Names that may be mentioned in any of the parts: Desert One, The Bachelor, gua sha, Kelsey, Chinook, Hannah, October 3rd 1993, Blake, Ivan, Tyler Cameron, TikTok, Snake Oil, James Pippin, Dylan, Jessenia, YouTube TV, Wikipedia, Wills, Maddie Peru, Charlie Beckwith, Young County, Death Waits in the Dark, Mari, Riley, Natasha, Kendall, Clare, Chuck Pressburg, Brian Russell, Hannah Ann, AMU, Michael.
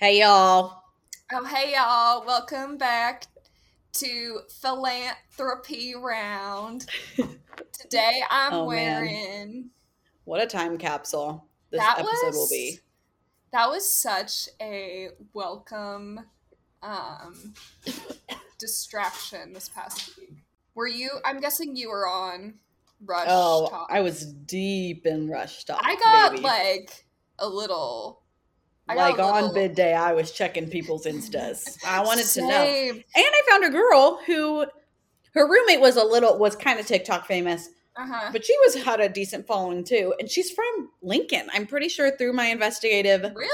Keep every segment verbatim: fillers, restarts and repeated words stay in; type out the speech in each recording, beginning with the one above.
Hey, y'all. Oh, hey, y'all. Welcome back to Philanthropy Round. Today I'm oh, wearing... Man. What a time capsule this that episode was, will be. That was such a welcome um, distraction this past week. Were you... I'm guessing you were on Rush oh, Talk. Oh, I was deep in Rush Talk, I got, baby. like, a little... I like on little... bid day, I was checking people's Instas. I wanted Same. to know. And I found a girl who, her roommate was a little, was kind of TikTok famous, uh-huh. but she was had a decent following too. And she's from Lincoln. I'm pretty sure through my investigative really?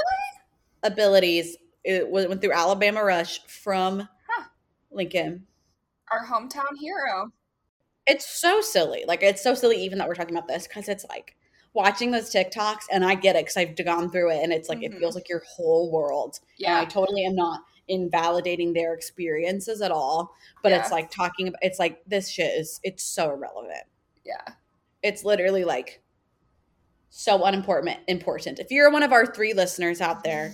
abilities, it went through Alabama Rush from huh. Lincoln. Our hometown hero. It's so silly. Like, it's so silly even that we're talking about this because it's like, watching those TikToks, and I get it because I've gone through it, and it's like mm-hmm. it feels like your whole world. Yeah, and I totally am not invalidating their experiences at all, but yeah. it's like talking about it's like this shit is it's so irrelevant. Yeah, it's literally like so unimportant. Important. If you're one of our three listeners out there,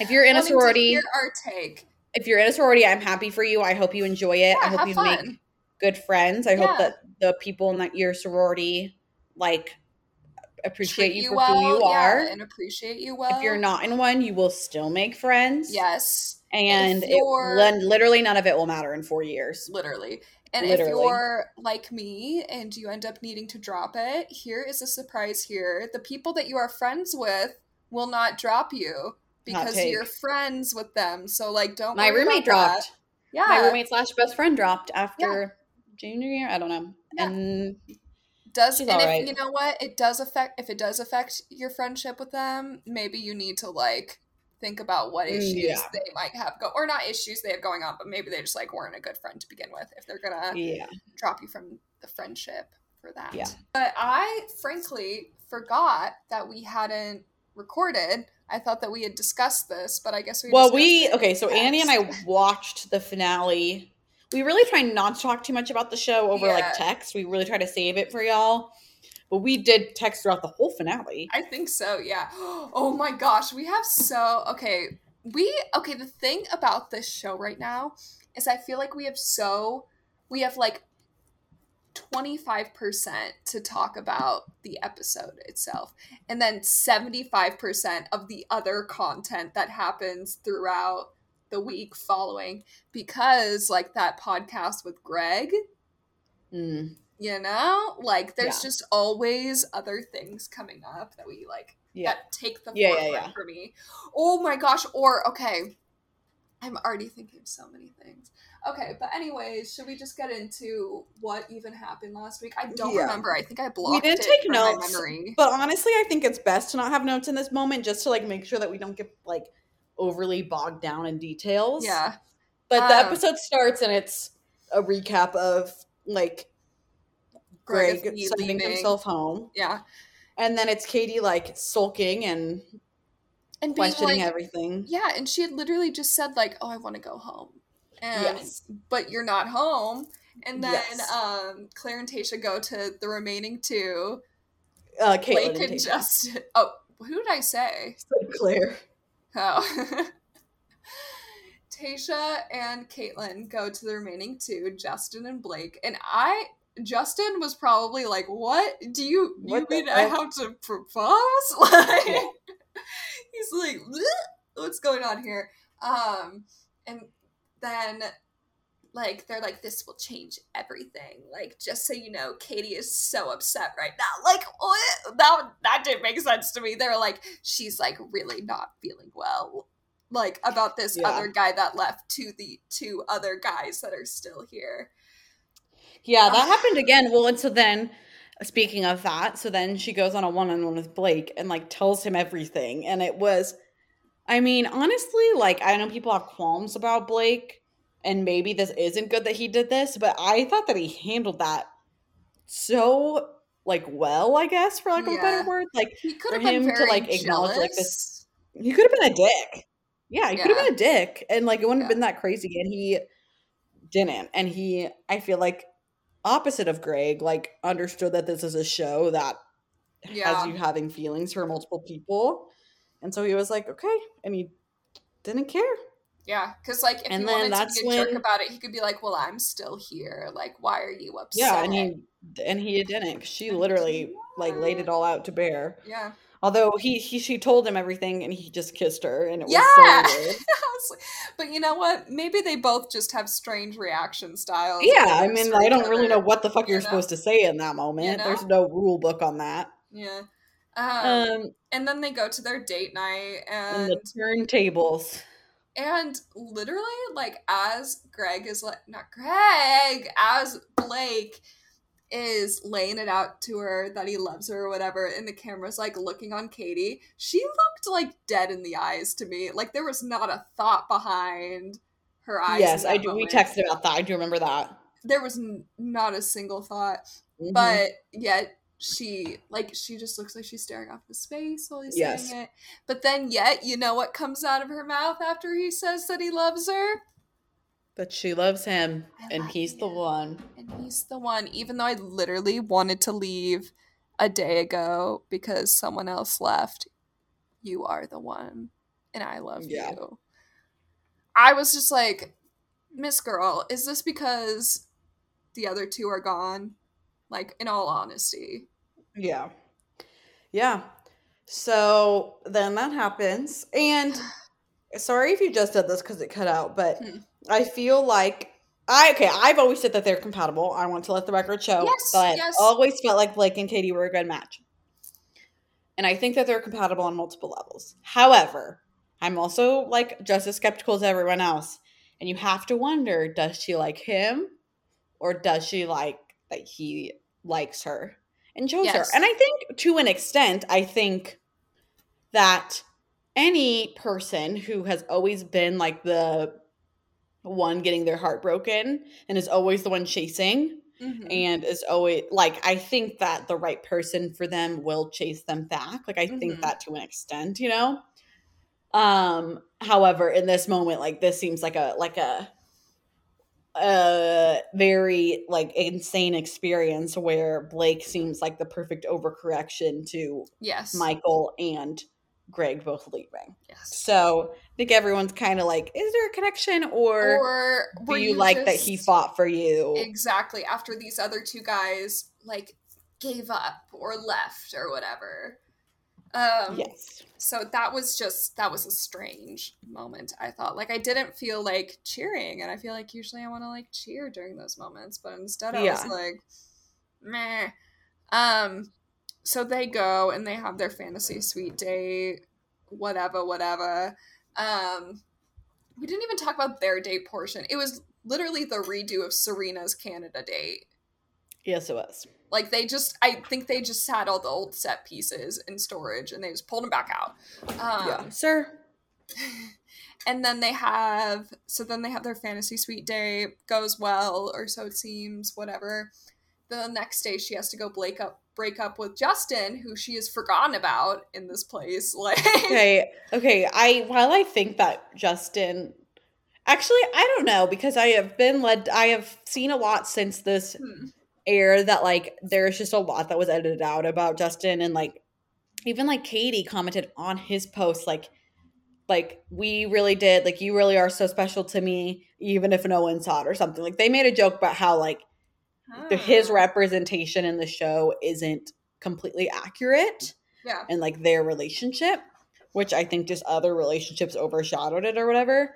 if you're in a sorority, hear our take. If you're in a sorority, I'm happy for you. I hope you enjoy it. Yeah, I hope you fun. make good friends. I yeah. hope that the people in that your sorority like. appreciate Treat you for well, who you are yeah, and appreciate you well. If you're not in one, you will still make friends. Yes. And, and it, literally none of it will matter in four years. Literally. And literally. If you're like me and you end up needing to drop it, here is a surprise here. The people that you are friends with will not drop you because you're friends with them. So like, don't My worry roommate about dropped. That. Yeah. My roommate slash best friend dropped after yeah. junior year. I don't know. Yeah. And Does She's and if right. you know what it does affect if it does affect your friendship with them, maybe you need to like think about what issues yeah. they might have go or not issues they have going on, but maybe they just like weren't a good friend to begin with if they're gonna yeah. drop you from the friendship for that. Yeah. But I frankly forgot that we hadn't recorded. I thought that we had discussed this, but I guess we well we okay. So next. Annie and I watched the finale. We really try not to talk too much about the show over, yeah. like, text. We really try to save it for y'all. But we did text throughout the whole finale. I think so, yeah. Oh, my gosh. We have so – okay. We – okay, the thing about this show right now is I feel like we have so – we have, like, twenty-five percent to talk about the episode itself. And then seventy-five percent of the other content that happens throughout – the week following because like that podcast with Greg mm. you know like there's yeah. just always other things coming up that we like yeah. that take the yeah, forefront yeah, yeah. for me. Oh my gosh. Or okay, I'm already thinking of so many things. Okay, but anyways, should we just get into what even happened last week? I don't yeah. remember. I think I blocked it. We didn't take notes, memory. But honestly I think it's best to not have notes in this moment just to like make sure that we don't get like overly bogged down in details. Yeah. But um, the episode starts and it's a recap of like Greg, Greg sending himself home. Yeah. And then it's Katie like sulking and, and questioning like, everything. Yeah. And she had literally just said like, oh, I want to go home. And yes. But you're not home. And then yes. um, Clare and Tayshia go to the remaining two. Uh, Blake and, and Justin. Oh, who did I say? So Clare. Oh. Tayshia and Caitlin go to the remaining two, Justin and Blake. And I, Justin was probably like, what? Do you, you mean I have to propose? Like, yeah. He's like, what's going on here? Um, and then, like, they're like, this will change everything. Like, just so you know, Katie is so upset right now. Like, what? That, that didn't make sense to me. They were like, she's, like, really not feeling well. Like, about this yeah. other guy that left to the two other guys that are still here. Yeah, that happened again. Well, and so then, speaking of that, so then she goes on a one-on-one with Blake and, like, tells him everything. And it was, I mean, honestly, like, I know people have qualms about Blake. And maybe this isn't good that he did this, but I thought that he handled that so, like, well, I guess, for lack of yeah. a better word. Like, he for him to, like, jealous. acknowledge, like, this. He could have been a dick. Yeah, he yeah. could have been a dick. And, like, it wouldn't yeah. have been that crazy. And he didn't. And he, I feel like, opposite of Greg, like, understood that this is a show that yeah. has you having feelings for multiple people. And so he was like, okay. And he didn't care. Yeah, because, like, if and he wanted to be a when, jerk about it, he could be like, well, I'm still here. Like, why are you upset? Yeah, and he, and he didn't. Cause she literally, like, laid it all out to bear. Yeah. Although he, he she told him everything, and he just kissed her, and it yeah. was so weird. But you know what? Maybe they both just have strange reaction styles. Yeah, I mean, I don't really know what the fuck you're you know? supposed to say in that moment. You know? There's no rule book on that. Yeah. Um, um, and then they go to their date night, and, and the turntables. And literally, like, as Greg is like, not Greg, as Blake is laying it out to her that he loves her or whatever, and the camera's, like, looking on Katie, she looked, like, dead in the eyes to me. Like, there was not a thought behind her eyes. Yes, I do. Moment. We texted about that. I do remember that. There was n- not a single thought. Mm-hmm. But yet she, like, she just looks like she's staring off into space while he's yes. saying it. But then yet, you know what comes out of her mouth after he says that he loves her? But she loves him, I and like he's him. the one. And he's the one, even though I literally wanted to leave a day ago because someone else left. You are the one, and I love yeah. you. I was just like, Miss Girl, is this because the other two are gone? Like, in all honesty. Yeah. Yeah. So then that happens, and sorry if you just did this because it cut out, but... Hmm. I feel like I okay. I've always said that they're compatible. I want to let the record show, yes, but yes. I always felt like Blake and Katie were a good match, and I think that they're compatible on multiple levels. However, I'm also like just as skeptical as everyone else, and you have to wonder: does she like him, or does she like that he likes her and chose yes. her? And I think, to an extent, I think that any person who has always been like the one getting their heart broken and is always the one chasing mm-hmm. and is always like, I think that the right person for them will chase them back. Like I mm-hmm. think that to an extent, you know? Um, however, in this moment, like this seems like a, like a, a very like insane experience where Blake seems like the perfect overcorrection to yes. Michael and Greg both leaving. Yes. So I think everyone's kind of like, is there a connection or, or do you, you like just, that he fought for you? Exactly. After these other two guys like gave up or left or whatever. Um, yes. So that was just, that was a strange moment. I thought like, I didn't feel like cheering, and I feel like usually I want to like cheer during those moments, but instead I yeah. was like, meh. Um, So they go and they have their fantasy suite date, whatever, whatever. Um, we didn't even talk about their date portion. It was literally the redo of Serena's Canada date. Yes, it was. Like they just, I think they just had all the old set pieces in storage and they just pulled them back out. Um, yeah, sir. And then they have, so then they have their fantasy suite date, goes well, or so it seems, whatever. The next day she has to go Blake up. break up with Justin, who she has forgotten about in this place. Like okay okay I while I think that Justin actually I don't know because I have been led I have seen a lot since this hmm. air that like there's just a lot that was edited out about Justin, and like even like Katie commented on his post like like we really did like you really are so special to me even if no one saw it or something. Like they made a joke about how like his representation in the show isn't completely accurate. Yeah. And like their relationship, which I think just other relationships overshadowed it or whatever.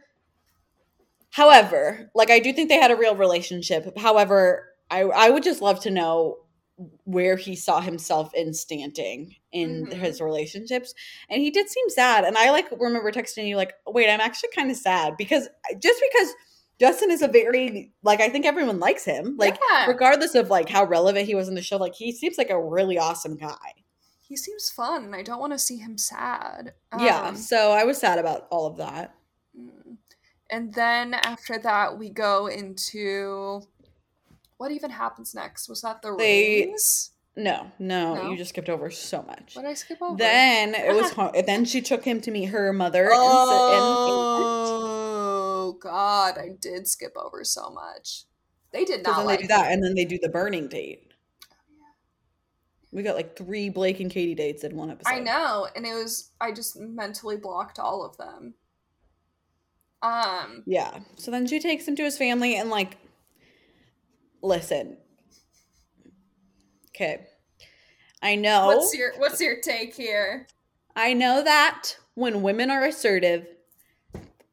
However, like I do think they had a real relationship. However, I I would just love to know where he saw himself in standing in mm-hmm. his relationships. And he did seem sad. And I like remember texting you like, wait, I'm actually kind of sad because just because Justin is a very, like, I think everyone likes him. Like, yeah. regardless of, like, how relevant he was in the show, like, he seems like a really awesome guy. He seems fun, and I don't want to see him sad. Um, yeah, so I was sad about all of that. And then after that, we go into, what even happens next? Was that the rings? No, no, no, you just skipped over so much. What did I skip over? Then, it was, then she took him to meet her mother. Oh. And, and, and, Oh God, I did skip over so much. They did not then like they do that, and then they do the burning date. We got like three Blake and Katie dates in one episode. I know, and it was I just mentally blocked all of them. Um. Yeah. So then she takes him to his family and, like, listen. Okay. I know. What's your What's your take here? I know that when women are assertive,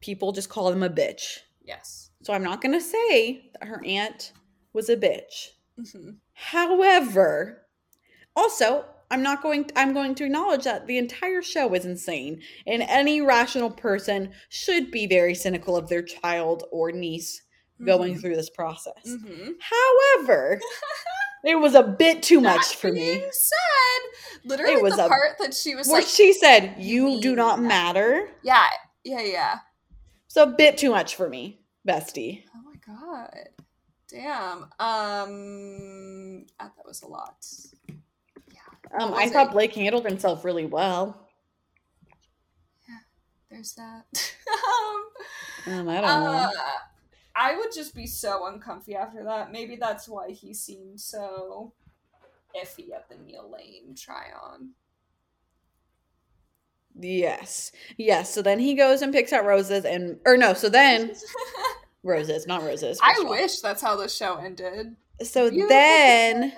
people just call them a bitch. Yes. So I'm not going to say that her aunt was a bitch. Mm-hmm. However, also, I'm not going to, I'm going to acknowledge that the entire show is insane, and any rational person should be very cynical of their child or niece mm-hmm. going through this process. Mm-hmm. However, it was a bit too much that for being me. Said literally it was the a, part that she was where like, she said, "You do not that. matter." Yeah, yeah, yeah. So a bit too much for me, bestie. Oh my god. Damn. Um, oh, that was a lot. Yeah. Um, I thought it? Blake handled himself really well. Yeah, there's that. um, um, I don't uh, know. I would just be so uncomfy after that. Maybe that's why he seemed so iffy at the Neil Lane try-on. Yes. Yes. So then he goes and picks out roses and... Or no, so then... Roses, not roses. I sure. wish that's how the show ended. So you then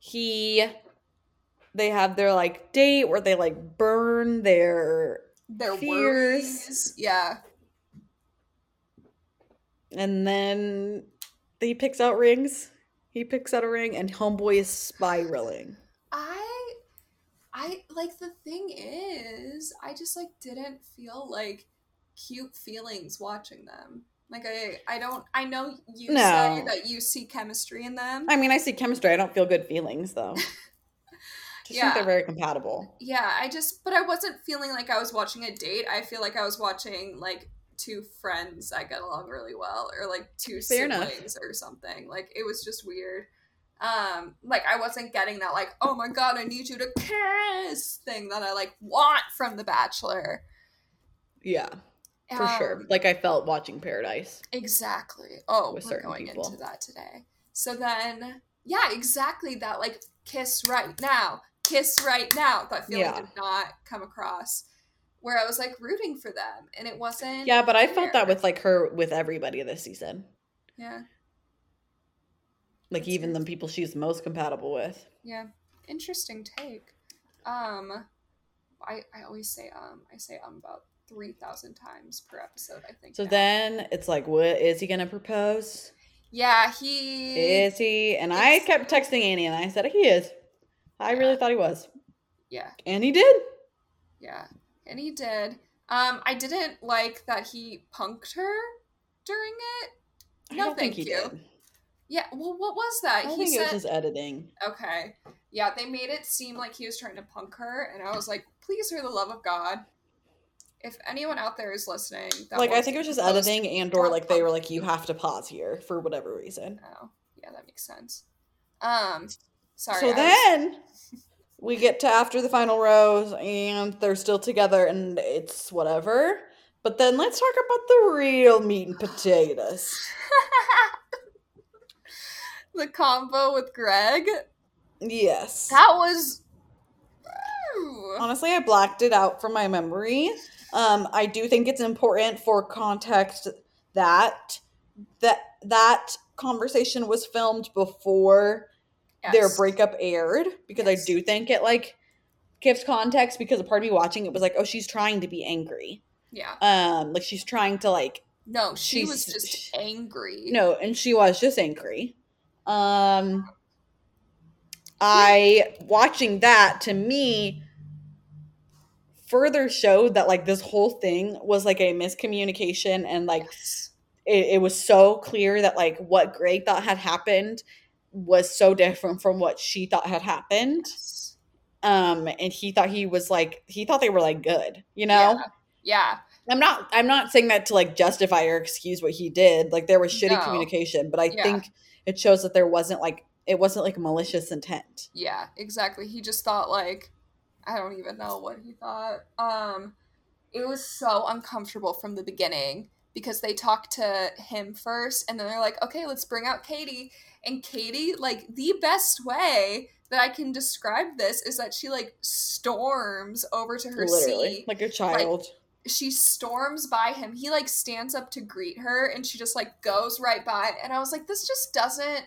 he, they have their like date where they like burn their their fears. Worries. Yeah. And then he picks out rings. He picks out a ring, and homeboy is spiraling. I, I like the thing is, I just like didn't feel like. Cute feelings watching them. Like I, I don't. I know you no. say that you see chemistry in them. I mean, I see chemistry. I don't feel good feelings though. Just yeah. think they're very compatible. Yeah, I just. But I wasn't feeling like I was watching a date. I feel like I was watching like two friends that got along really well, or like two Fair siblings enough. Or something. Like it was just weird. Um, like I wasn't getting that like, oh my god, I need you to kiss thing that I like want from The Bachelor. Yeah. For um, sure. Like I felt watching Paradise. Exactly. Oh, with we're certain going people. Into that today. So then, yeah, exactly that. Like kiss right now, kiss right now. That feeling yeah. did not come across where I was like rooting for them and it wasn't. Yeah, but fair. I felt that with like her, with everybody this season. Yeah. Like That's even true. The people she's most compatible with. Yeah. Interesting take. Um, I, I always say, um, I say, um, about three thousand times per episode, I think. So now. Then it's like, what is he gonna propose? Yeah, he is he. And I kept texting Annie, and I said he is. I yeah. really thought he was. Yeah, and he did. Yeah, and he did. Um, I didn't like that he punked her during it. No, I don't thank think he you. Did. Yeah, well, what was that? I he think said... it was his editing. Okay, yeah, they made it seem like he was trying to punk her, and I was like, please, for the love of God. If anyone out there is listening, that like I think it was just editing, and or like they were like, you have to pause here for whatever reason. Oh, yeah, that makes sense. Um, sorry. So I then was... we get to after the final rose, and they're still together, and it's whatever. But then let's talk about the real meat and potatoes. The combo with Greg. Yes, that was. Ooh. Honestly, I blacked it out from my memory. Um, I do think it's important for context that that that conversation was filmed before yes. their breakup aired, because yes. I do think it like gives context, because a part of me watching it was like, oh, she's trying to be angry. Yeah. Um, like she's trying to like No, she was just she, angry. No, and she was just angry. Um I watching that to me further showed that like this whole thing was like a miscommunication, and like yes. it, it was so clear that like what Greg thought had happened was so different from what she thought had happened. Yes. Um, and he thought he was like he thought they were like good, you know? Yeah. yeah. I'm not I'm not saying that to like justify or excuse what he did. Like there was shitty no. communication, but I yeah. think it shows that there wasn't like It wasn't, like, malicious intent. Yeah, exactly. He just thought, like, I don't even know what he thought. Um, it was so uncomfortable from the beginning, because they talked to him first, and then they're like, okay, let's bring out Katie. And Katie, like, the best way that I can describe this is that she, like, storms over to her Literally, seat. Literally, like a child. Like, she storms by him. He, like, stands up to greet her, and she just, like, goes right by. And I was like, this just doesn't,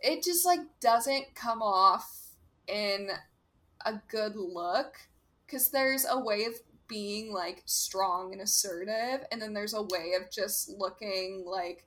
it just, like, doesn't come off in a good look. Because there's a way of being, like, strong and assertive, and then there's a way of just looking, like,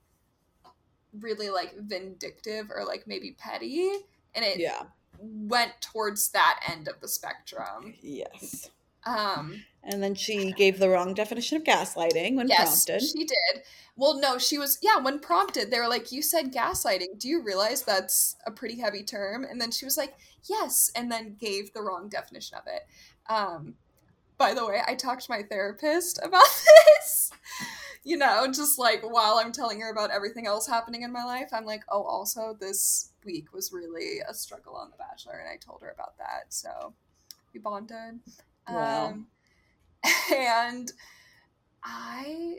really, like, vindictive or, like, maybe petty. And it yeah. went towards that end of the spectrum. Yes. Um, and then she gave the wrong definition of gaslighting when yes, prompted. Yes, she did. Well, no, she was, yeah, when prompted, they were like, you said gaslighting. Do you realize that's a pretty heavy term? And then she was like, yes, and then gave the wrong definition of it. Um, by the way, I talked to my therapist about this, you know, just like while I'm telling her about everything else happening in my life, I'm like, oh, also this week was really a struggle on The Bachelor. And I told her about that. So we bonded. Wow. Um, and I,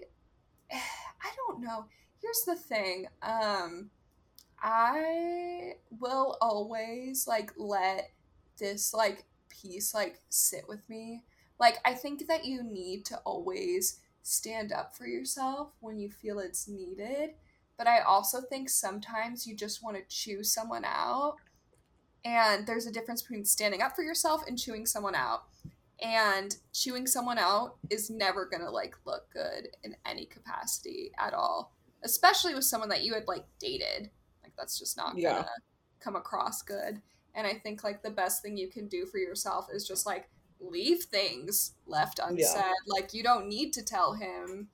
I don't know. Here's the thing. Um, I will always like let this like piece like sit with me. Like, I think that you need to always stand up for yourself when you feel it's needed. But I also think sometimes you just want to chew someone out. And there's a difference between standing up for yourself and chewing someone out. And chewing someone out is never going to, like, look good in any capacity at all. Especially with someone that you had, like, dated. Like, that's just not yeah. going to come across good. And I think, like, the best thing you can do for yourself is just, like, leave things left unsaid. Yeah. Like, you don't need to tell him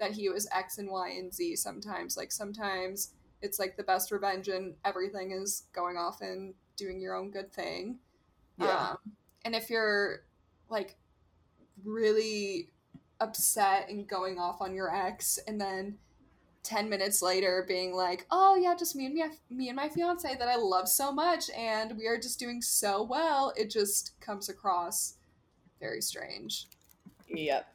that he was X and Y and Z sometimes. Like, sometimes it's, like, the best revenge and everything is going off and doing your own good thing. Yeah. Um, and if you're, like, really upset and going off on your ex and then ten minutes later being like, oh yeah, just me and me, me and my fiance that I love so much and we are just doing so well, it just comes across very strange. Yep.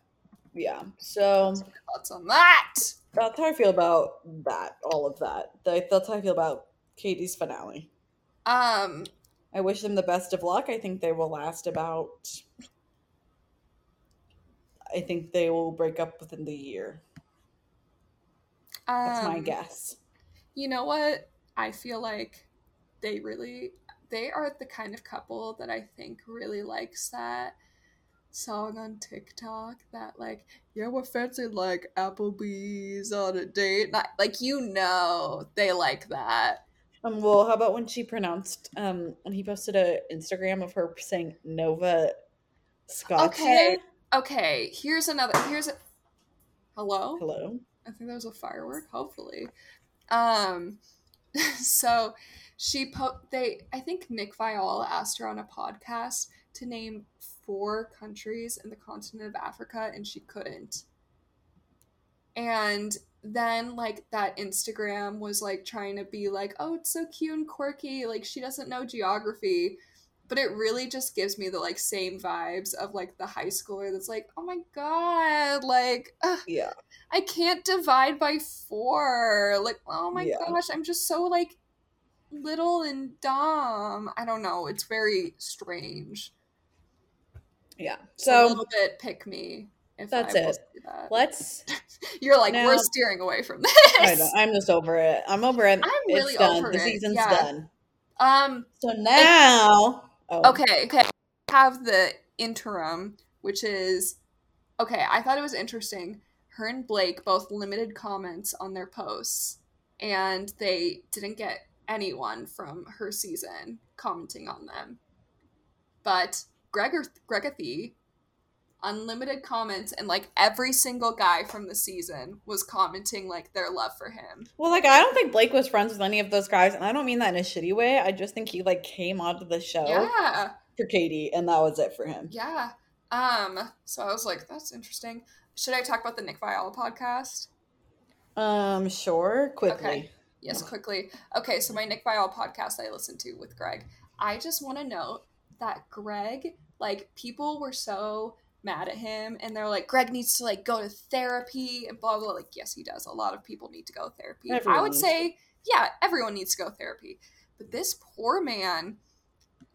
Yeah. So that's my thoughts on that. That's how I feel about that, all of that. That's how I feel about Katie's finale. Um, I wish them the best of luck. I think they will last about, I think they will break up within the year. Um, That's my guess. You know what? I feel like they really, they are the kind of couple that I think really likes that song on TikTok that like, yeah, we're fancy like Applebee's on a date. Not, like, you know, they like that. Um, well, how about when she pronounced, um, when he posted a Instagram of her saying Nova Scotch? Okay, okay. Here's another, here's, a, hello? Hello? I think that was a firework, hopefully. Um, so she, po- they, I think Nick Viall asked her on a podcast to name four countries in the continent of Africa, and she couldn't. And then, like, that Instagram was, like, trying to be like, oh, it's so cute and quirky, like, she doesn't know geography. But it really just gives me the, like, same vibes of, like, the high schooler that's like, oh, my God, like, ugh, yeah, I can't divide by four. Like, oh, my yeah. gosh, I'm just so, like, little and dumb. I don't know. It's very strange. Yeah. So a little bit pick me. If that's I it. That. Let's. You're like, now, we're steering away from this. I know. I'm just over it. I'm over it. I'm really it's over done. It. The season's yeah. done. Um. So now. Oh. Okay, okay. Have the interim, which is, okay, I thought it was interesting. Her and Blake both limited comments on their posts, and they didn't get anyone from her season commenting on them. But Greg Gregathy, unlimited comments, and, like, every single guy from the season was commenting, like, their love for him. Well, like, I don't think Blake was friends with any of those guys, and I don't mean that in a shitty way. I just think he, like, came onto the show yeah. for Katie, and that was it for him. Yeah. Um. So I was like, that's interesting. Should I talk about the Nick Viall podcast? Um, sure. Quickly. Okay. Yes, quickly. Okay, so my Nick Viall podcast I listened to with Greg. I just want to note that Greg, like, people were so mad at him, and they're like, Greg needs to, like, go to therapy and blah, blah. Like, yes, he does. A lot of people need to go to therapy. Everyone I would say, to. yeah, everyone needs to go to therapy. But this poor man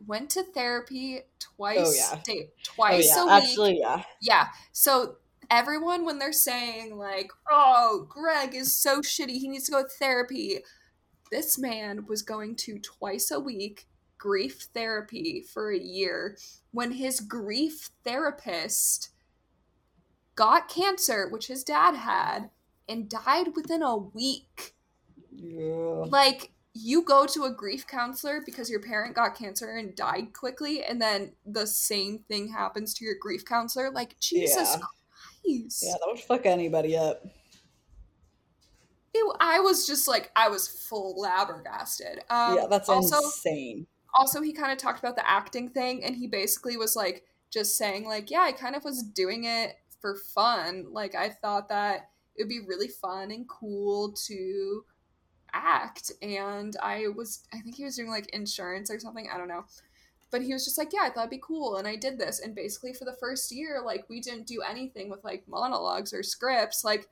went to therapy twice, oh, yeah. day, twice oh, yeah. a week. Absolutely, yeah. Yeah. So everyone, when they're saying, like, oh, Greg is so shitty, he needs to go to therapy, this man was going to twice a week grief therapy for a year when his grief therapist got cancer, which his dad had, and died within a week. Yeah. Like, you go to a grief counselor because your parent got cancer and died quickly, and then the same thing happens to your grief counselor. Like, Jesus yeah. Christ. Yeah, that would fuck anybody up. It, I was just like, I was flabbergasted. Um, yeah, that's also insane. Also, he kind of talked about the acting thing, and he basically was like, just saying, like, yeah, I kind of was doing it for fun. Like, I thought that it would be really fun and cool to act, and I was I think he was doing like insurance or something, I don't know, but he was just like, yeah, I thought it'd be cool and I did this. And basically for the first year, like, we didn't do anything with like monologues or scripts, like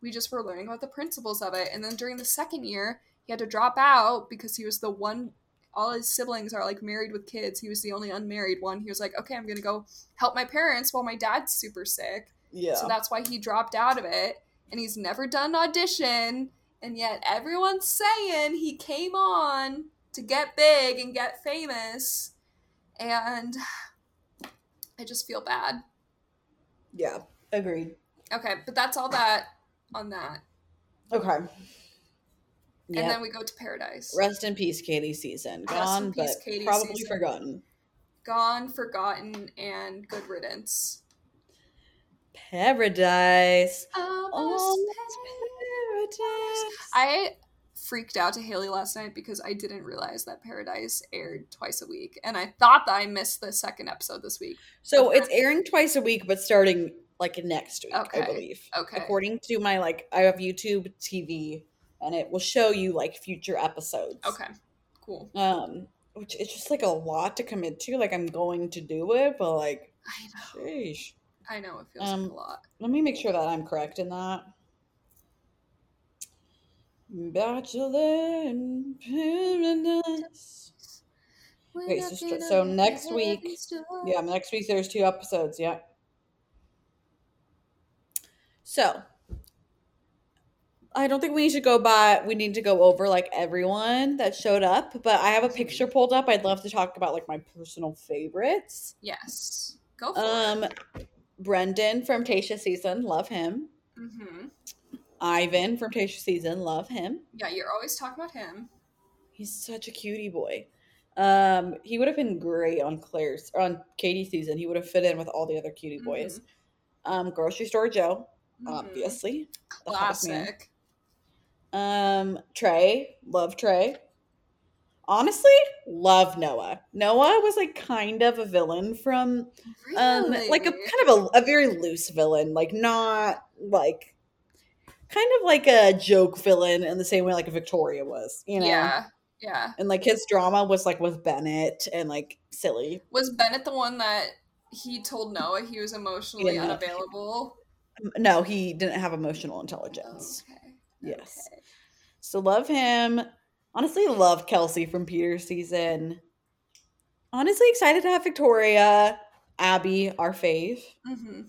we just were learning about the principles of it. And then during the second year he had to drop out because he was the one, all his siblings are like married with kids, he was the only unmarried one. He was like, okay, I'm gonna go help my parents while my dad's super sick. Yeah, so that's why he dropped out of it, and he's never done an audition. And yet everyone's saying he came on to get big and get famous. And I just feel bad. Yeah, agreed. Okay, but that's all that on that. Okay. And yep. Then we go to Paradise. Rest in peace, Katie season. Gone, in peace, but Katie probably season. Forgotten. Gone, forgotten, and good riddance. Paradise. Oh, oh paradise. I freaked out to Haley last night because I didn't realize that Paradise aired twice a week, and I thought that I missed the second episode this week. So okay. It's airing twice a week, but starting like next week, okay. I believe. Okay. According to my, like, I have YouTube T V, and it will show you like future episodes. Okay, cool. Um, which is just like a lot to commit to. Like, I'm going to do it, but like, I know. Sheesh. I know it feels um, like a lot. Let me make sure that I'm correct in that. Bachelor in Paradise. Wait, so, so next week, yeah, next week there's two episodes, yeah. So, I don't think we need to go by, we need to go over, like, everyone that showed up, but I have a picture pulled up. I'd love to talk about, like, my personal favorites. Yes. Go for um, it. Um, Brendan from Tayshia season, love him. Mm-hmm. Ivan from Tayshia season, love him. Yeah, you're always talking about him. He's such a cutie boy. Um, he would have been great on Claire's or on Katie season. He would have fit in with all the other cutie boys. Mm-hmm. Um, Grocery Store Joe, mm-hmm. obviously, classic. Um, Trey, love Trey. Honestly, love Noah. Noah was like kind of a villain from, really? um, like a kind of a, a very loose villain, like not like. Kind of like a joke villain in the same way like Victoria was, you know? Yeah, yeah. And like his drama was like with Bennett and like silly. Was Bennett the one that he told Noah he was emotionally yeah. unavailable? No, he didn't have emotional intelligence. Okay. Yes. Okay. So love him. Honestly, love Kelsey from Peter's season. Honestly excited to have Victoria, Abby, our fave. Mm-hmm.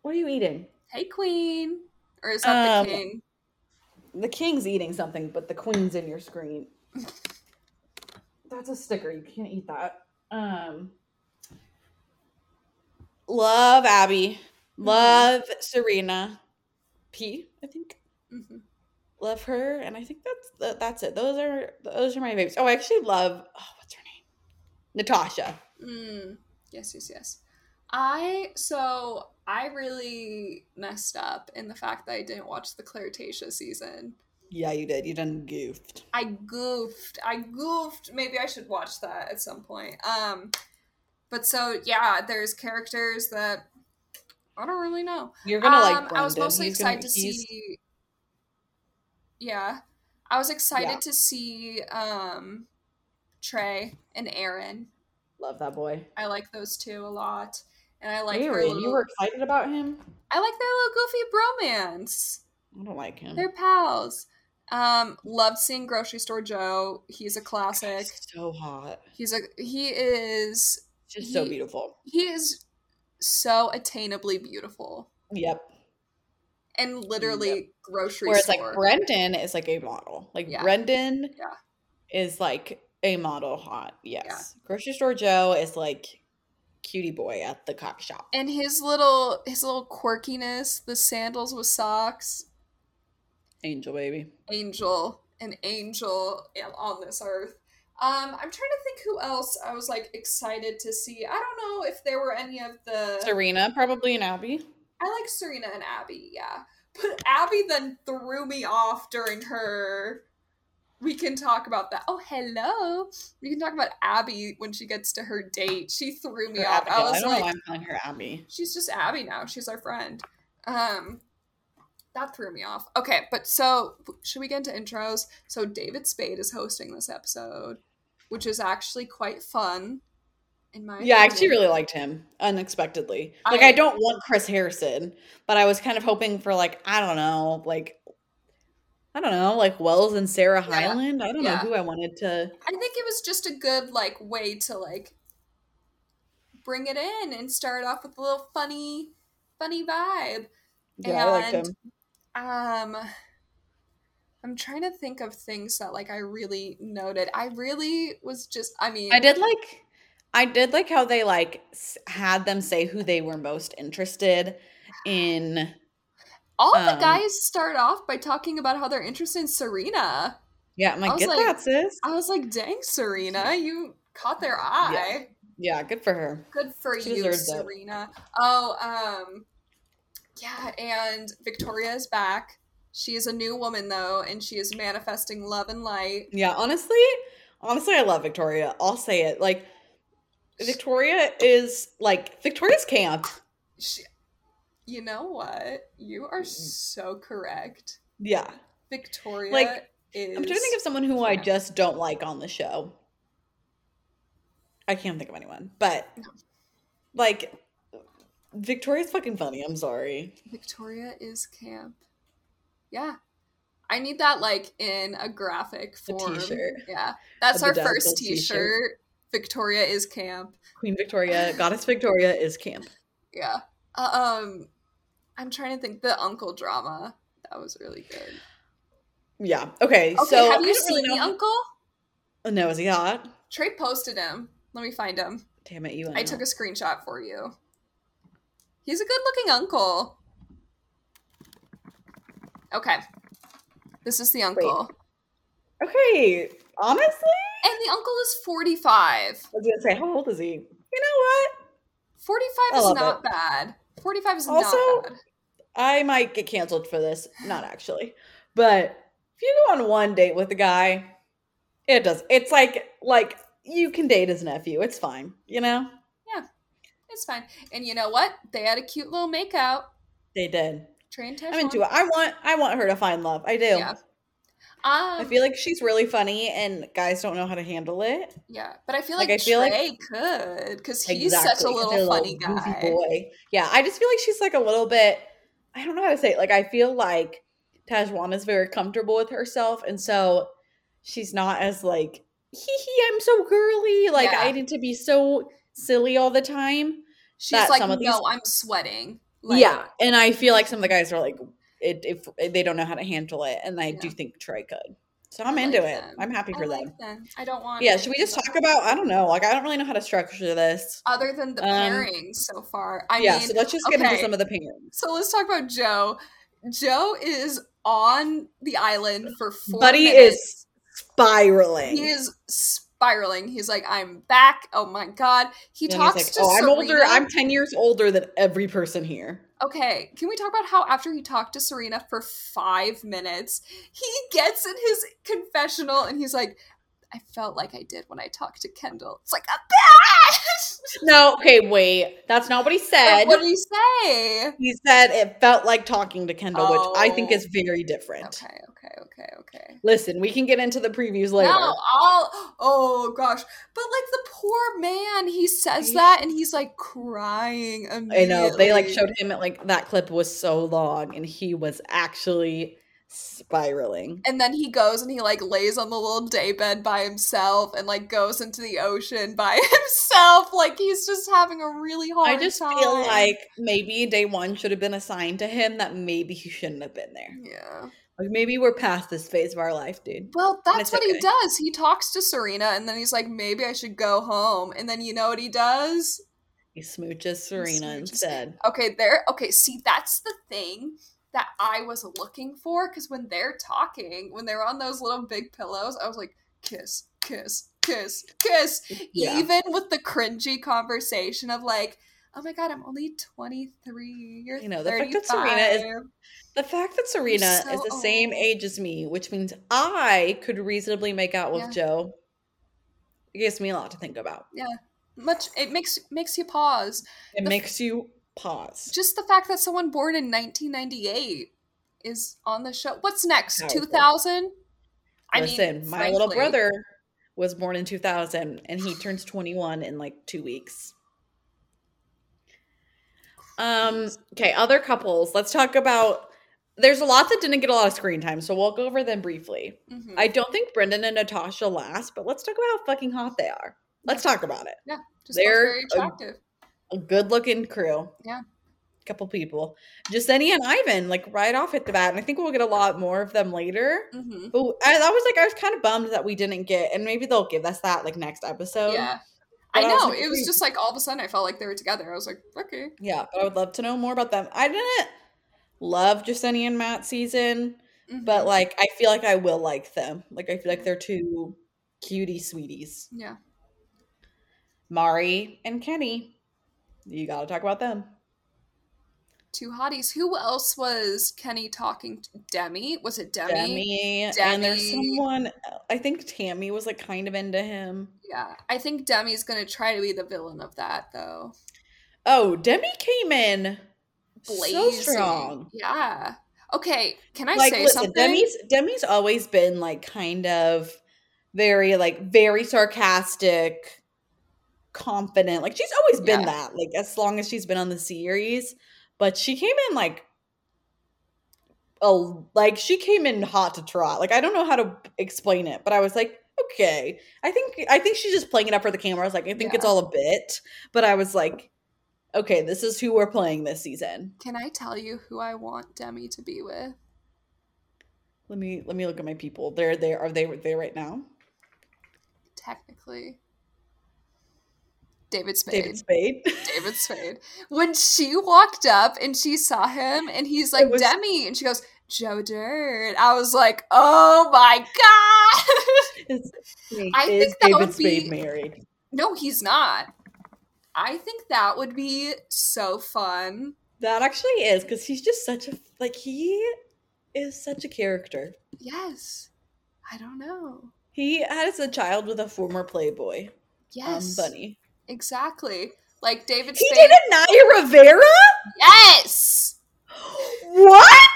What are you eating? Hey, queen. Or is that um, the king? The king's eating something, but the queen's in your screen. That's a sticker. You can't eat that. Um, love Abby. Love mm-hmm. Serena. P, I think. Mm-hmm. Love her. And I think that's the, that's it. Those are those are my favorites. Oh, I actually love... Oh, what's her name? Natasha. Mm. Yes, yes, yes. I... So... I really messed up in the fact that I didn't watch the Clare Tayshia season. Yeah, you did. You done goofed. I goofed. I goofed. Maybe I should watch that at some point. Um, but so, yeah, there's characters that I don't really know. You're going to like um, Brendan. I was mostly he's excited gonna, to see... Yeah. I was excited yeah. to see um, Trey and Aaron. Love that boy. I like those two a lot. And I like Mary, little, you were excited about him? I like their little goofy bromance. I don't like him. They're pals. Um, loved seeing Grocery Store Joe. He's a classic. He's so hot. He's a he is just he, so beautiful. He is so attainably beautiful. Yep. And literally yep. grocery Whereas, store. Whereas, like, Brendan is, like, a model. Like, yeah. Brendan yeah. is, like, a model hot. Yes. Yeah. Grocery Store Joe is, like, cutie boy at the coffee shop. And his little his little quirkiness, the sandals with socks. Angel, baby. Angel. An angel on this earth. Um, I'm trying to think who else I was, like, excited to see. I don't know if there were any of the... Serena, probably, and Abby. I like Serena and Abby, yeah. But Abby then threw me off during her... We can talk about that. Oh, hello. We can talk about Abby when she gets to her date. She threw me her off. Abigail. I was I don't like, know why I'm calling her Abby. She's just Abby now. She's our friend. Um, that threw me off. Okay, but so should we get into intros? So David Spade is hosting this episode, which is actually quite fun. In my yeah, opinion. I actually really liked him unexpectedly. Like I, I don't want Chris Harrison, but I was kind of hoping for like I don't know, like I don't know, like Wells and Sarah yeah. Hyland. I don't yeah. know who I wanted to. I think it was just a good like way to like bring it in and start off with a little funny, funny vibe. Yeah, and, I liked him. Um, I'm trying to think of things that like I really noted. I really was just. I mean, I did like. I did like how they like had them say who they were most interested in. All um, the guys start off by talking about how they're interested in Serena. Yeah, I'm like, get like, that, sis. I was like, dang, Serena, you caught their eye. Yeah, yeah good for her. Good for she you, Serena. It. Oh, um, yeah, and Victoria is back. She is a new woman, though, and she is manifesting love and light. Yeah, honestly, honestly, I love Victoria. I'll say it. Like, Victoria is like Victoria's camp. She, you know what? You are so correct. Yeah, Victoria. Like, is I'm trying to think of someone who camp. I just don't like on the show. I can't think of anyone, but no. like Victoria's fucking funny. I'm sorry. Victoria is camp. Yeah, I need that like in a graphic form. A t-shirt. Yeah, that's a our first t-shirt. t-shirt. Victoria is camp. Queen Victoria, Goddess Victoria is camp. Yeah. Uh, um, I'm trying to think. The uncle drama. That was really good. Yeah. Okay. Okay, so, have you seen really the uncle? No, is he hot? Trey posted him. Let me find him. Damn it, you I know. Took a screenshot for you. He's a good-looking uncle. Okay. This is the uncle. Wait. Okay. Honestly? And the uncle is forty-five. I was going to say, how old is he? You know what? forty-five is not it. Bad. forty-five is also, not bad. I might get canceled for this. Not actually. But if you go on one date with a guy, it does. It's like, like you can date his nephew. It's fine. You know? Yeah. It's fine. And you know what? They had a cute little makeout. They did. Trey and Tayshia. I'm into it. I want, I want her to find love. I do. Yeah. Um, I feel like she's really funny, and guys don't know how to handle it. Yeah, but I feel like, like I feel Trey like, could, because he's exactly, such a little a funny little guy. Boy. Yeah, I just feel like she's like a little bit. I don't know how to say it. Like I feel like Tajwan is very comfortable with herself, and so she's not as like hee hee. I'm so girly. Like yeah. I need to be so silly all the time. She's like, no, these... I'm sweating. Like, yeah, and I feel like some of the guys are like. It, if, if they don't know how to handle it, and I yeah. do think Trey could. So I'm like into it. Them. I'm happy for I like them. them. I don't want. Yeah, should we just talk about? I don't know. Like I don't really know how to structure this. Other than the um, pairings so far, I yeah. mean, so let's just get okay. into some of the pairings. So let's talk about Joe. Joe is on the island for four. Buddy minutes. is spiraling. He is spiraling. He's like, I'm back. Oh my god. He and talks like, to. Oh, Serena. I'm older. I'm ten years older than every person here. Okay, can we talk about how after he talked to Serena for five minutes, he gets in his confessional and he's like, I felt like I did when I talked to Kendall. It's like, a bitch! No, okay, wait. That's not what he said. But what did he say? He said it felt like talking to Kendall, oh. which I think is very different. Okay, okay, okay, okay. Listen, we can get into the previews later. No, I'll, oh, gosh. But, like, the poor man, he says that, and he's, like, crying immediately. I know. They, like, showed him, at, like, that clip was so long, and he was actually... spiraling. And then he goes and he like lays on the little daybed by himself and like goes into the ocean by himself. Like he's just having a really hard time. I just time. feel like maybe day one should have been assigned to him that maybe he shouldn't have been there. Yeah. Like maybe we're past this phase of our life, dude. Well, that's what he does. He talks to Serena and then he's like, maybe I should go home. And then you know what he does? He smooches Serena instead. Okay, there. Okay, see, that's the thing that I was looking for, because when they're talking, when they're on those little big pillows, I was like, kiss, kiss, kiss, kiss. Yeah. Even with the cringy conversation of like, oh my god, I'm only twenty-three. You're you know, the thirty-five. Fact that Serena is the fact that Serena so is the old. Same age as me, which means I could reasonably make out with yeah. Joe. It gives me a lot to think about. Yeah, much. It makes makes you pause. It the makes f- you. Pause. Just the fact that someone born in nineteen ninety-eight is on the show. What's next? two thousand? I Listen, mean, my frankly. little brother was born in two thousand and he turns twenty-one in like two weeks. Um. Okay, other couples. Let's talk about, there's a lot that didn't get a lot of screen time, so we'll go over them briefly. Mm-hmm. I don't think Brendan and Natasha last, but let's talk about how fucking hot they are. Let's talk about it. Yeah, just they're very attractive. A, A good-looking crew. Yeah. A couple people. Jessenia and Ivan, like, right off at the bat. And I think we'll get a lot more of them later. Mm-hmm. But I, I was, like, I was kind of bummed that we didn't get – and maybe they'll give us that, like, next episode. Yeah. But I know. I was like, it was just, like, all of a sudden I felt like they were together. I was like, okay. Yeah. But I would love to know more about them. I didn't love Jessenia and Matt's season. Mm-hmm. But, like, I feel like I will like them. Like, I feel like they're two cutie sweeties. Yeah. Mari and Kenny. You gotta talk about them. Two hotties. Who else was Kenny talking to? Demi? Was it Demi? Demi. Demi. And there's someone, I think Tammy was like kind of into him. Yeah. I think Demi's gonna try to be the villain of that though. Oh, Demi came in blazing. So strong. Yeah. Okay, can I like, say listen, something? Demi's Demi's always been like kind of very like very sarcastic. Confident, like she's always been yeah. that, like as long as she's been on the series, but she came in like oh like she came in hot to trot. Like I don't know how to explain it, but I was like, okay, I think I think she's just playing it up for the camera. I was like, I think yeah. it's all a bit, but I was like, okay, this is who we're playing this season. Can I tell you who I want Demi to be with? Let me let me look at my people. They're they are they there right now? Technically. David Spade. David Spade. David Spade. When she walked up and she saw him and he's like, was- Demi. And she goes, Joe Dirt. I was like, oh my God. Is, I is think that David would Spade be, married? No, he's not. I think that would be so fun. That actually is, because he's just such a, like he is such a character. Yes. I don't know. He has a child with a former Playboy. Yes. Um, bunny. Exactly. Like David Spade. He did a Naya Rivera? Yes! What?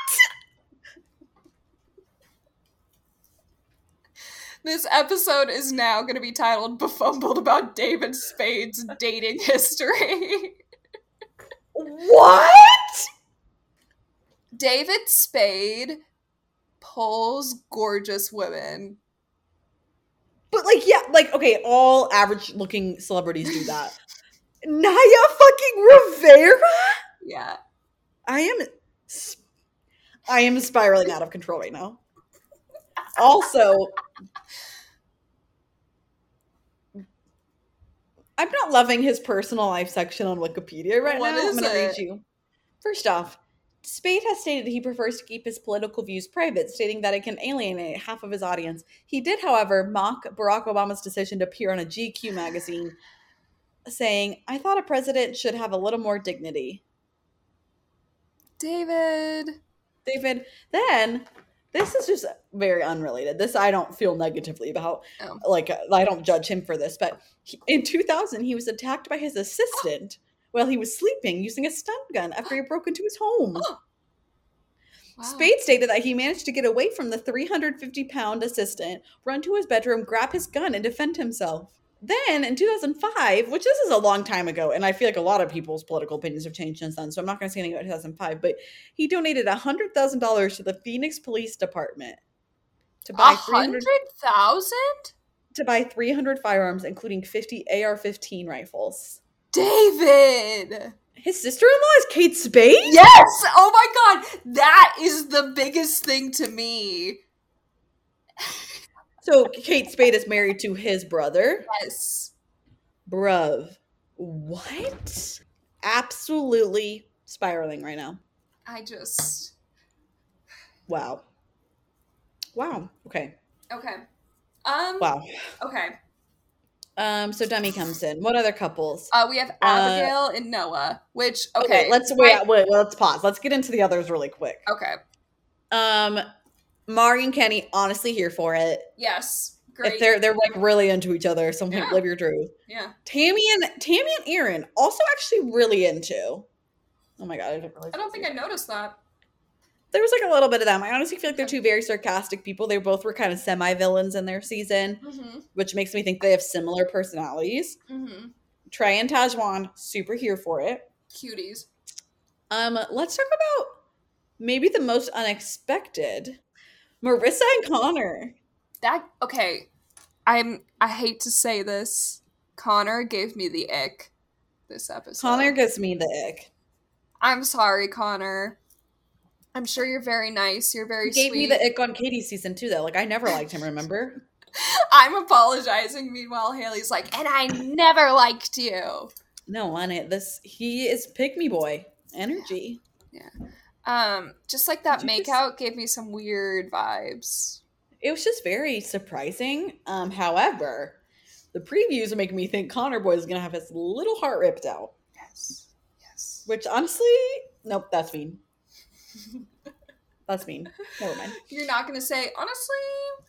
This episode is now going to be titled Befumbled About David Spade's Dating History. What? David Spade pulls gorgeous women. But, like, yeah, like, okay, all average-looking celebrities do that. Naya fucking Rivera? Yeah. I am I am spiraling out of control right now. Also, I'm not loving his personal life section on Wikipedia right what now. I'm going to read you. First off, Spade has stated he prefers to keep his political views private, stating that it can alienate half of his audience. He did, however, mock Barack Obama's decision to appear on a G Q magazine, saying, I thought a president should have a little more dignity. David. David. Then, this is just very unrelated. This I don't feel negatively about. Oh. Like, I don't judge him for this, but he, in two thousand, he was attacked by his assistant. While he was sleeping using a stun gun after he broke into his home. Wow. Spade stated that he managed to get away from the three hundred fifty pound assistant, run to his bedroom, grab his gun, and defend himself. Then in two thousand five, which this is a long time ago, and I feel like a lot of people's political opinions have changed since then, so I'm not going to say anything about two thousand five, but he donated one hundred thousand dollars to the Phoenix Police Department to buy one hundred thousand dollars to buy three hundred firearms, including fifty A R fifteen rifles. David! His sister-in-law is Kate Spade? Yes! Oh my god! That is the biggest thing to me. So Kate Spade is married to his brother. Yes. Bruv. What? Absolutely spiraling right now. I just. Wow. Wow. Okay. Okay. Um. Wow. Okay. Um. So Demi comes in. What other couples? Uh, we have Abigail uh, and Noah. Which okay. okay let's wait, I, wait. Wait. Let's pause. Let's get into the others really quick. Okay. Um. Mari and Kenny, honestly, here for it. Yes, great. If they're they're like really into each other, so yeah. Live your truth. Yeah. Tammy and Tammy and Aaron also actually really into. Oh my god, I didn't really. I don't think that. I noticed that. There was like a little bit of them. I honestly feel like they're two very sarcastic people. They both were kind of semi villains in their season, mm-hmm. which makes me think they have similar personalities. Mm-hmm. Trey and Tajwan, super here for it. Cuties. Um, let's talk about maybe the most unexpected. Marissa and Connor. That okay. I'm I hate to say this. Connor gave me the ick this episode. Connor gives me the ick. I'm sorry, Connor. I'm sure you're very nice. You're very sweet. He gave me the ick on Katie's season too, though. Like I never liked him, remember? I'm apologizing. Meanwhile, Haley's like, and I never liked you. No, on it. This he is pick me boy. Energy. Yeah. yeah. Um, just like that makeout gave me some weird vibes. It was just very surprising. Um, however, the previews are making me think Connor Boy is gonna have his little heart ripped out. Yes, yes. Which honestly, nope, that's mean. That's mean. Never mind. You're not gonna say honestly.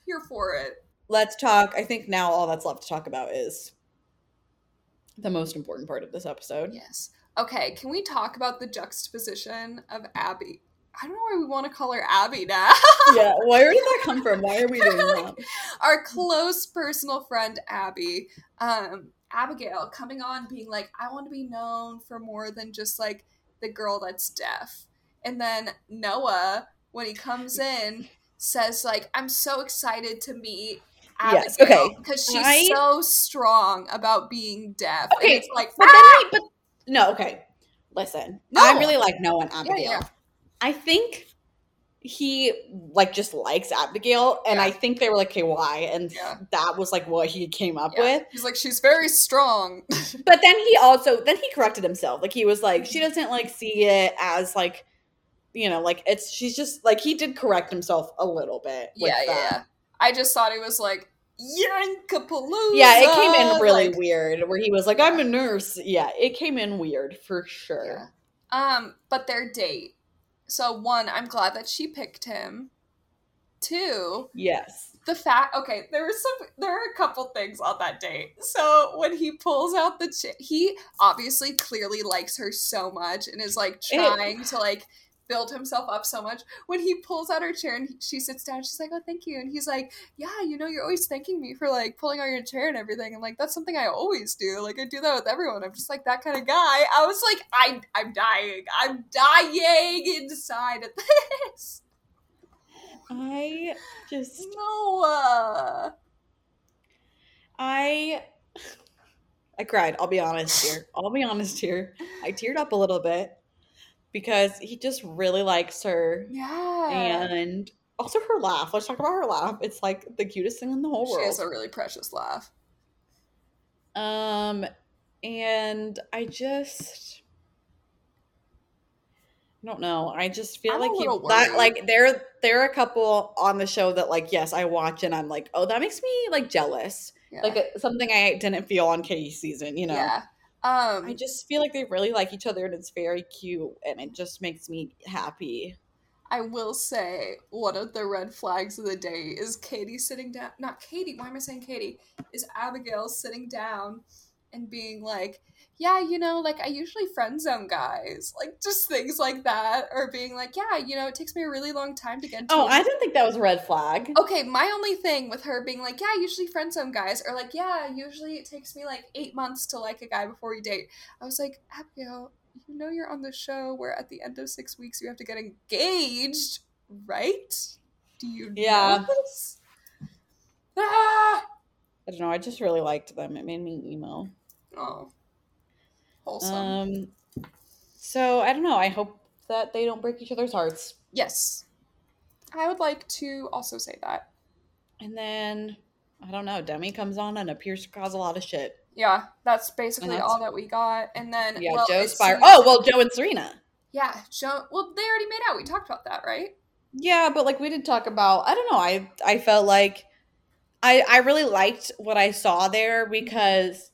Here for it. Let's talk. I think now all that's left to talk about is the most important part of this episode. Yes. Okay, can we talk about the juxtaposition of Abby? I don't know why we want to call her Abby now. Yeah, where did that come from? Why are we doing that? Our close personal friend, Abby. Um, Abigail coming on being like, I want to be known for more than just, like, the girl that's deaf. And then Noah, when he comes in, says, like, I'm so excited to meet Abigail, yes, okay. Because she's I... so strong about being deaf. Okay, and it's like, but ah! then, but- No, okay. Listen. No. I really like Noah and Abigail. Yeah, yeah. I think he, like, just likes Abigail, and yeah. I think they were like, okay, why? And yeah. that was, like, what he came up yeah. with. He's like, she's very strong. But then he also, then he corrected himself. Like, he was like, she doesn't, like, see it as, like, you know, like, it's, she's just, like, he did correct himself a little bit. With yeah, yeah, yeah. I just thought he was like, Yankapalooza. Yeah, it came in really like, weird where he was like, I'm a nurse. Yeah, it came in weird for sure. Yeah. Um, but their date. So one, I'm glad that she picked him. Two. Yes. The fact, okay, there was some, there are a couple things on that date. So when he pulls out the, ch- he obviously clearly likes her so much and is like trying it- to like build himself up so much. When he pulls out her chair and she sits down, she's like, oh, thank you. And he's like, yeah, you know, you're always thanking me for like pulling out your chair and everything. I'm like, that's something I always do. Like I do that with everyone. I'm just like that kind of guy. I was like, I, I'm dying. I'm dying inside of this. I just. Noah. I. I cried. I'll be honest here. I'll be honest here. I teared up a little bit. Because he just really likes her. Yeah. And also her laugh. Let's talk about her laugh. It's like the cutest thing in the whole she world. She has a really precious laugh. Um, and I just I don't know. I just feel I'm like you that like there there are a couple on the show that like, yes, I watch and I'm like, oh, that makes me like jealous. Yeah. Like something I didn't feel on Katie's season, you know. Yeah. Um, I just feel like they really like each other and it's very cute and it just makes me happy. I will say one of the red flags of the day is Katie sitting down. Not Katie. Why am I saying Katie? Is Abigail sitting down and being like, yeah, you know, like, I usually friend zone guys. Like, just things like that. Or being like, yeah, you know, it takes me a really long time to get into. Oh, I didn't think that was a red flag. Okay, my only thing with her being like, yeah, I usually friend zone guys. Or like, yeah, usually it takes me, like, eight months to like a guy before you date. I was like, Abigail, you know you're on the show where at the end of six weeks you have to get engaged, right? Do you yeah. know this? Ah! I don't know. I just really liked them. It made me emo. Oh. Wholesome. Um, so, I don't know. I hope that they don't break each other's hearts. Yes. I would like to also say that. And then, I don't know. Demi comes on and appears to cause a lot of shit. Yeah. That's basically that's, all that we got. And then, yeah, well, Joe's fire. Oh, well, Joe and Serena. Yeah. Joe. Well, they already made out. We talked about that, right? Yeah, but, like, we did talk about, I don't know. I, I felt like I, I really liked what I saw there because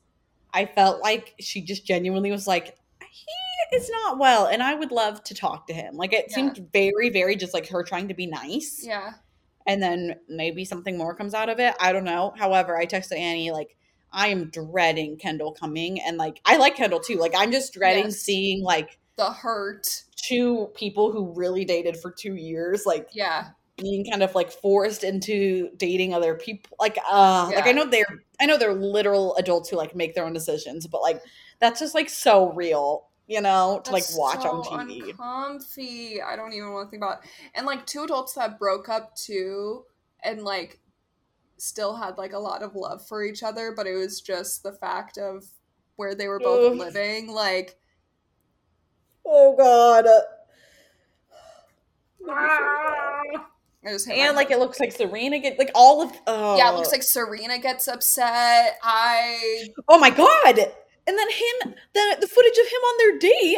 I felt like she just genuinely was like, he is not well, and I would love to talk to him. Like, it yeah. seemed very, very just like her trying to be nice. Yeah. And then maybe something more comes out of it. I don't know. However, I texted Annie, like, I am dreading Kendall coming. And, like, I like Kendall, too. Like, I'm just dreading yes. seeing, like, the hurt. Two people who really dated for two years. Like, yeah. being kind of like forced into dating other people, like uh yeah. like I know they're I know they're literal adults who like make their own decisions, but like that's just like so real, you know, to that's like watch so on T V. Uncomfy. I don't even want to think about it. And like two adults that broke up too, and like still had like a lot of love for each other, but it was just the fact of where they were both Ugh. living. Like, oh god. Ah. And, like, it looks like Serena gets, like, all of, oh. Yeah, it looks like Serena gets upset. I. Oh, my God. And then him, the, the footage of him on their date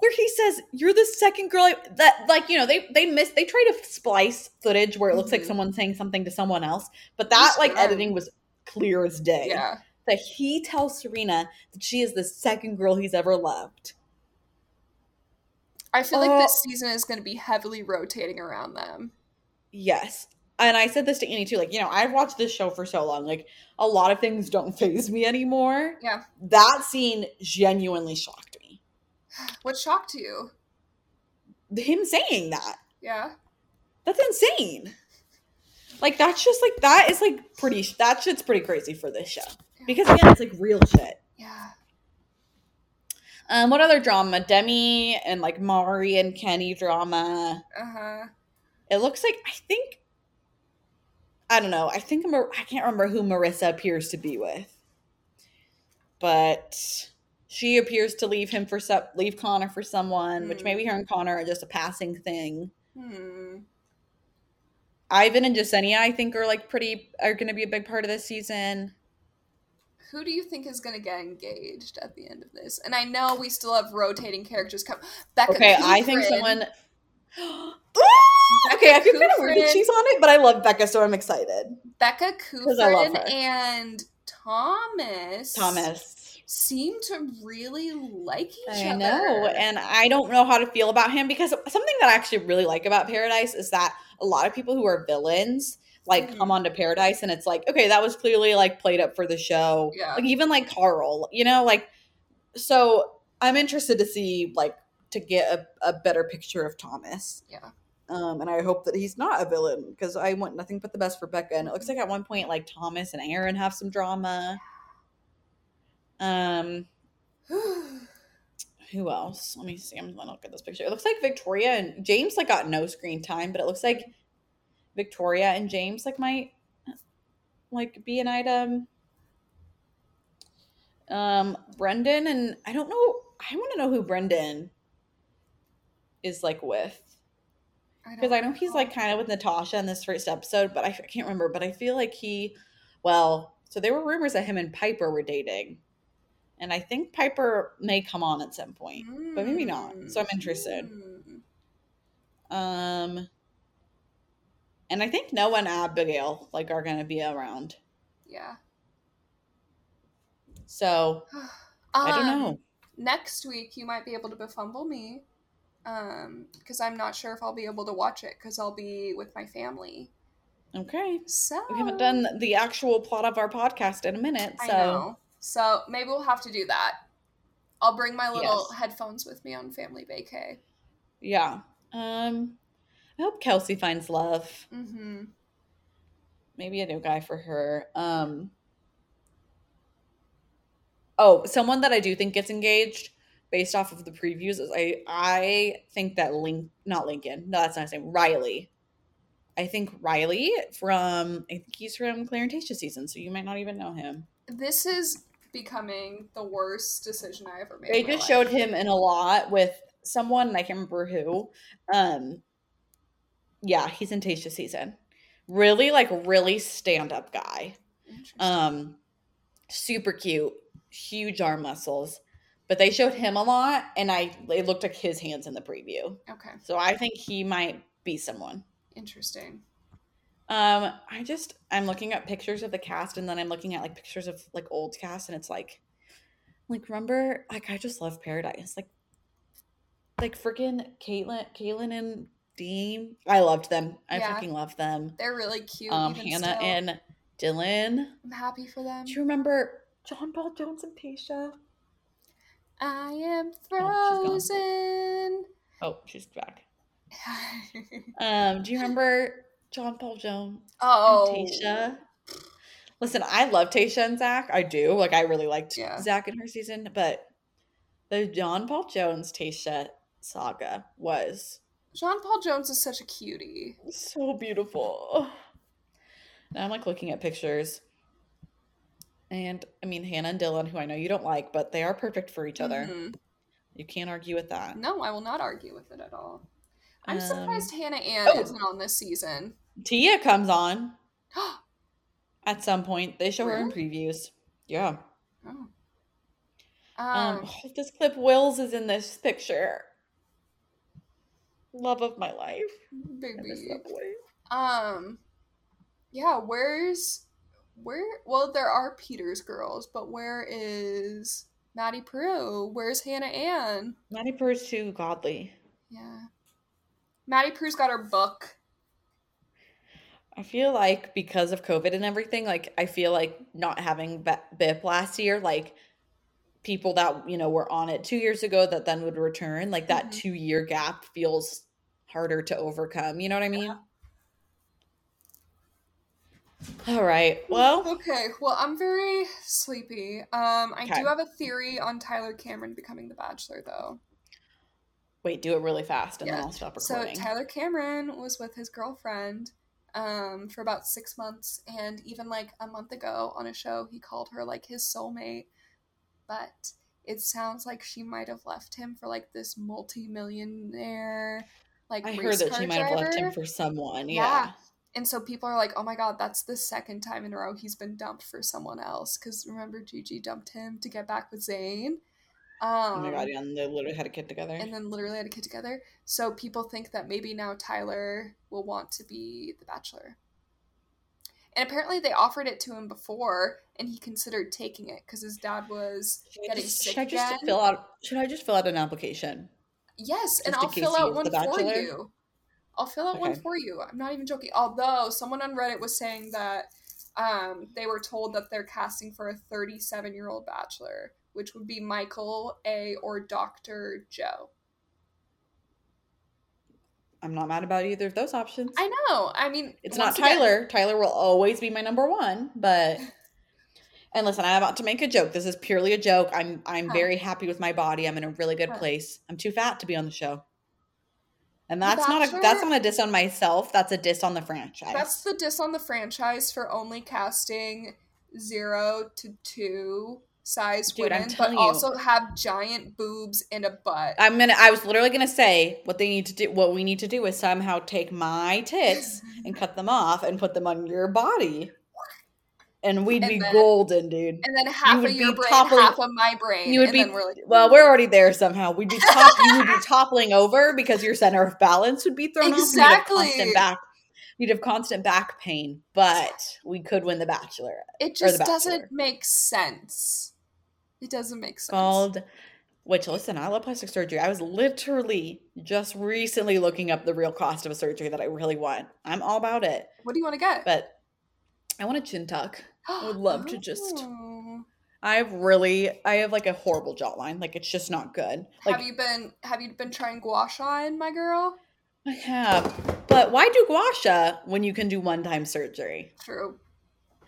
where he says, you're the second girl. I, that, like, you know, they, they missed, they try to splice footage where it looks mm-hmm. like someone's saying something to someone else. But that, He's like, sure. editing was clear as day. Yeah. That he tells Serena that she is the second girl he's ever loved. I feel uh, like this season is going to be heavily rotating around them. Yes. And I said this to Annie too, like, you know, I've watched this show for so long. Like, a lot of things don't faze me anymore. Yeah. That scene genuinely shocked me. What shocked you? Him saying that. Yeah. That's insane. Like, that's just like, that is like pretty, that shit's pretty crazy for this show. Yeah. Because, again, it's like real shit. Yeah. Um, what other drama? Demi and like Mari and Kenny drama. Uh-huh. It looks like, I think, I don't know. I think, Mar- I can't remember who Marissa appears to be with. But she appears to leave him for, some, leave Connor for someone, mm. which maybe her and Connor are just a passing thing. Mm. Ivan and Jessenia, I think, are like pretty, are going to be a big part of this season. Who do you think is going to get engaged at the end of this? And I know we still have rotating characters come. Becca Okay, Kufrin. I think someone... Becca okay, I feel Kufrin, kind of weird that she's on it, but I love Becca, so I'm excited. Becca Kufrin and Thomas Thomas seem to really like each I other. I know, and I don't know how to feel about him, because something that I actually really like about Paradise is that a lot of people who are villains like mm-hmm. come onto Paradise, and it's like, okay, that was clearly like played up for the show. Yeah. Like even like Carl, you know, like, so I'm interested to see like to get a, a better picture of Thomas. Yeah. Um, and I hope that he's not a villain, because I want nothing but the best for Becca. And it looks like at one point, like, Thomas and Aaron have some drama. Um, who else? Let me see. I'm going to look at this picture. It looks like Victoria and James, like, got no screen time. But it looks like Victoria and James, like, might, like, be an item. Um, Brendan and I don't know. I want to know who Brendan is, like, with. Because I, I know he's, like, kind of with Natasha in this first episode, but I, f- I can't remember. But I feel like he – well, so there were rumors that him and Piper were dating. And I think Piper may come on at some point. Mm. But maybe not. So I'm interested. Mm. Um, and I think Noah and Abigail, like, are going to be around. Yeah. So, um, I don't know. Next week, you might be able to befumble me. Um, because I'm not sure if I'll be able to watch it, because I'll be with my family. Okay. So we haven't done the actual plot of our podcast in a minute. So I know. So maybe we'll have to do that. I'll bring my little yes. headphones with me on family vacay. Yeah. Um, I hope Kelsey finds love. Mm-hmm. Maybe a new guy for her. Um. Oh, someone that I do think gets engaged based off of the previews is I I think that Link not Lincoln. No, that's not his name. Riley. I think Riley from I think he's from Clare and Tayshia season, so you might not even know him. This is becoming the worst decision I ever made. They just showed him in a lot with someone, and I can't remember who. Um, yeah, he's in Tayshia season. Really, like, really stand-up guy. Um, super cute. Huge arm muscles. But they showed him a lot, and I it looked like his hands in the preview. Okay. So I think he might be someone. Interesting. Um, I just, I'm looking at pictures of the cast, and then I'm looking at, like, pictures of, like, old cast, and it's like, like, remember, like, I just love Paradise. Like, like, freaking Caitlin, Caitlin and Dean. I loved them. I yeah. freaking love them. They're really cute. Um, Hannah still. And Dylan. I'm happy for them. Do you remember John Paul Jones and Tayshia? I am frozen. Oh, she's, oh, she's back. um, do you remember John Paul Jones oh. and Tayshia? Listen, I love Tayshia and Zach. I do. Like, I really liked yeah. Zach in her season, but the John Paul Jones Tayshia saga was. John Paul Jones is such a cutie. So beautiful. Now I'm, like, looking at pictures. And, I mean, Hannah and Dylan, who I know you don't like, but they are perfect for each other. Mm-hmm. You can't argue with that. No, I will not argue with it at all. I'm um, surprised Hannah Ann oh, isn't on this season. Tia comes on at some point. They show really? her in previews. Yeah. Oh. Um, um, oh, this clip, Wills is in this picture. Love of my life. Baby. Um, yeah, where's, where, well, there are Peter's girls, but where is Maddie Peru? Where's Hannah Ann? Maddie Peru's too godly. Yeah. Maddie Peru's got her book. I feel like because of COVID and everything, like, I feel like not having B I P last year, like, people that, you know, were on it two years ago that then would return, like, that mm-hmm. two-year gap feels harder to overcome. You know what I mean? Yeah. All right. Well. Okay. Well, I'm very sleepy. Um, I okay. do have a theory on Tyler Cameron becoming The Bachelor, though. Wait, do it really fast, and yeah. then I'll stop recording. So Tyler Cameron was with his girlfriend um, for about six months, and even, like, a month ago on a show, he called her, like, his soulmate. But it sounds like she might have left him for, like, this multi-millionaire, like, I heard that she might driver. have left him for someone. Yeah. yeah. And so people are like, oh, my God, that's the second time in a row he's been dumped for someone else. Because remember, Gigi dumped him to get back with Zayn. Um, oh, my God, yeah, and they literally had a kid together. And then literally had a kid together. So people think that maybe now Tyler will want to be The Bachelor. And apparently they offered it to him before, and he considered taking it because his dad was should getting just, sick should I just again. Fill out, should I just fill out an application? Yes, just and I'll fill out one for you. I'll fill out okay. one for you. I'm not even joking. Although someone on Reddit was saying that um, they were told that they're casting for a thirty-seven-year-old bachelor, which would be Michael A. or Doctor Joe. I'm not mad about either of those options. I know. I mean, it's not Tyler. Again, Tyler will always be my number one, but and listen, I'm about to make a joke. This is purely a joke. I'm I'm huh. very happy with my body. I'm in a really good huh. place. I'm too fat to be on the show. And that's Bachelor, not a that's not a diss on myself. That's a diss on the franchise. That's the diss on the franchise for only casting zero to two size Dude, women, but you, also have giant boobs and a butt. I'm gonna. I was literally gonna say what they need to do. What we need to do is somehow take my tits and cut them off and put them on your body, and we'd and be then, golden, dude. And then half you of your brain, toppling, half of my brain. You would and be. Then we're like, well, we're already there somehow. We'd be. Top, you would be toppling over because your center of balance would be thrown exactly. off. Exactly. Constant back. You'd have constant back pain, but we could win The Bachelor. It just Bachelor. doesn't make sense. It doesn't make sense. Called, which, listen, I love plastic surgery. I was literally just recently looking up the real cost of a surgery that I really want. I'm all about it. What do you want to get? But I want a chin tuck. I would love oh. to just I have really, I have like a horrible jawline. Like it's just not good. Like, have you been, have you been trying gua sha in, my girl? I have. But why do gua sha when you can do one-time surgery? True.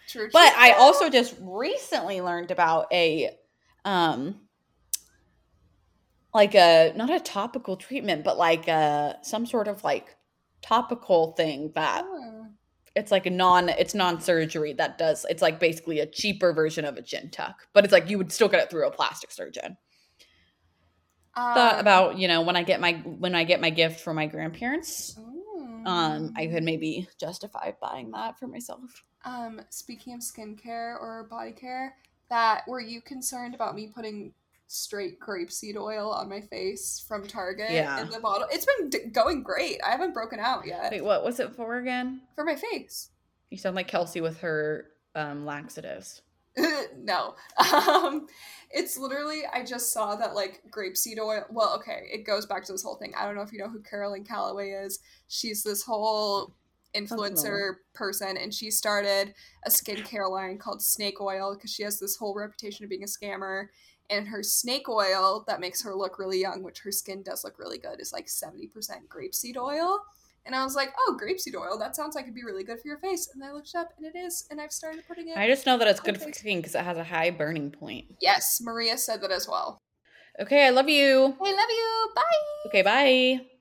True, true. But I also just recently learned about a, um, like a, not a topical treatment, but like a, some sort of like topical thing that oh. it's like a non, it's non-surgery that does, it's like basically a cheaper version of a chin tuck, but it's like you would still get it through a plastic surgeon. Um, Thought about, you know, when I get my, when I get my gift from my grandparents, ooh. um, I could maybe justify buying that for myself. Um, speaking of skincare or body care, that were you concerned about me putting straight grapeseed oil on my face from Target yeah. in the bottle? It's been d- going great. I haven't broken out yet. Wait, what was it for again? For my face. You sound like Kelsey with her um, laxatives. No. Um, it's literally, I just saw that like grapeseed oil. Well, okay, it goes back to this whole thing. I don't know if you know who Carolyn Calloway is. She's this whole influencer person, and she started a skincare line called Snake Oil because she has this whole reputation of being a scammer, and her snake oil that makes her look really young, which her skin does look really good, is like seventy percent grapeseed oil. And I was like, oh, grapeseed oil, that sounds like it'd be really good for your face. And I looked it up, and it is, and I've started putting it. I just know that it's good for skin because it has a high burning point. Yes, Maria said that as well. Okay, I love you. I love you. Bye. Okay, bye.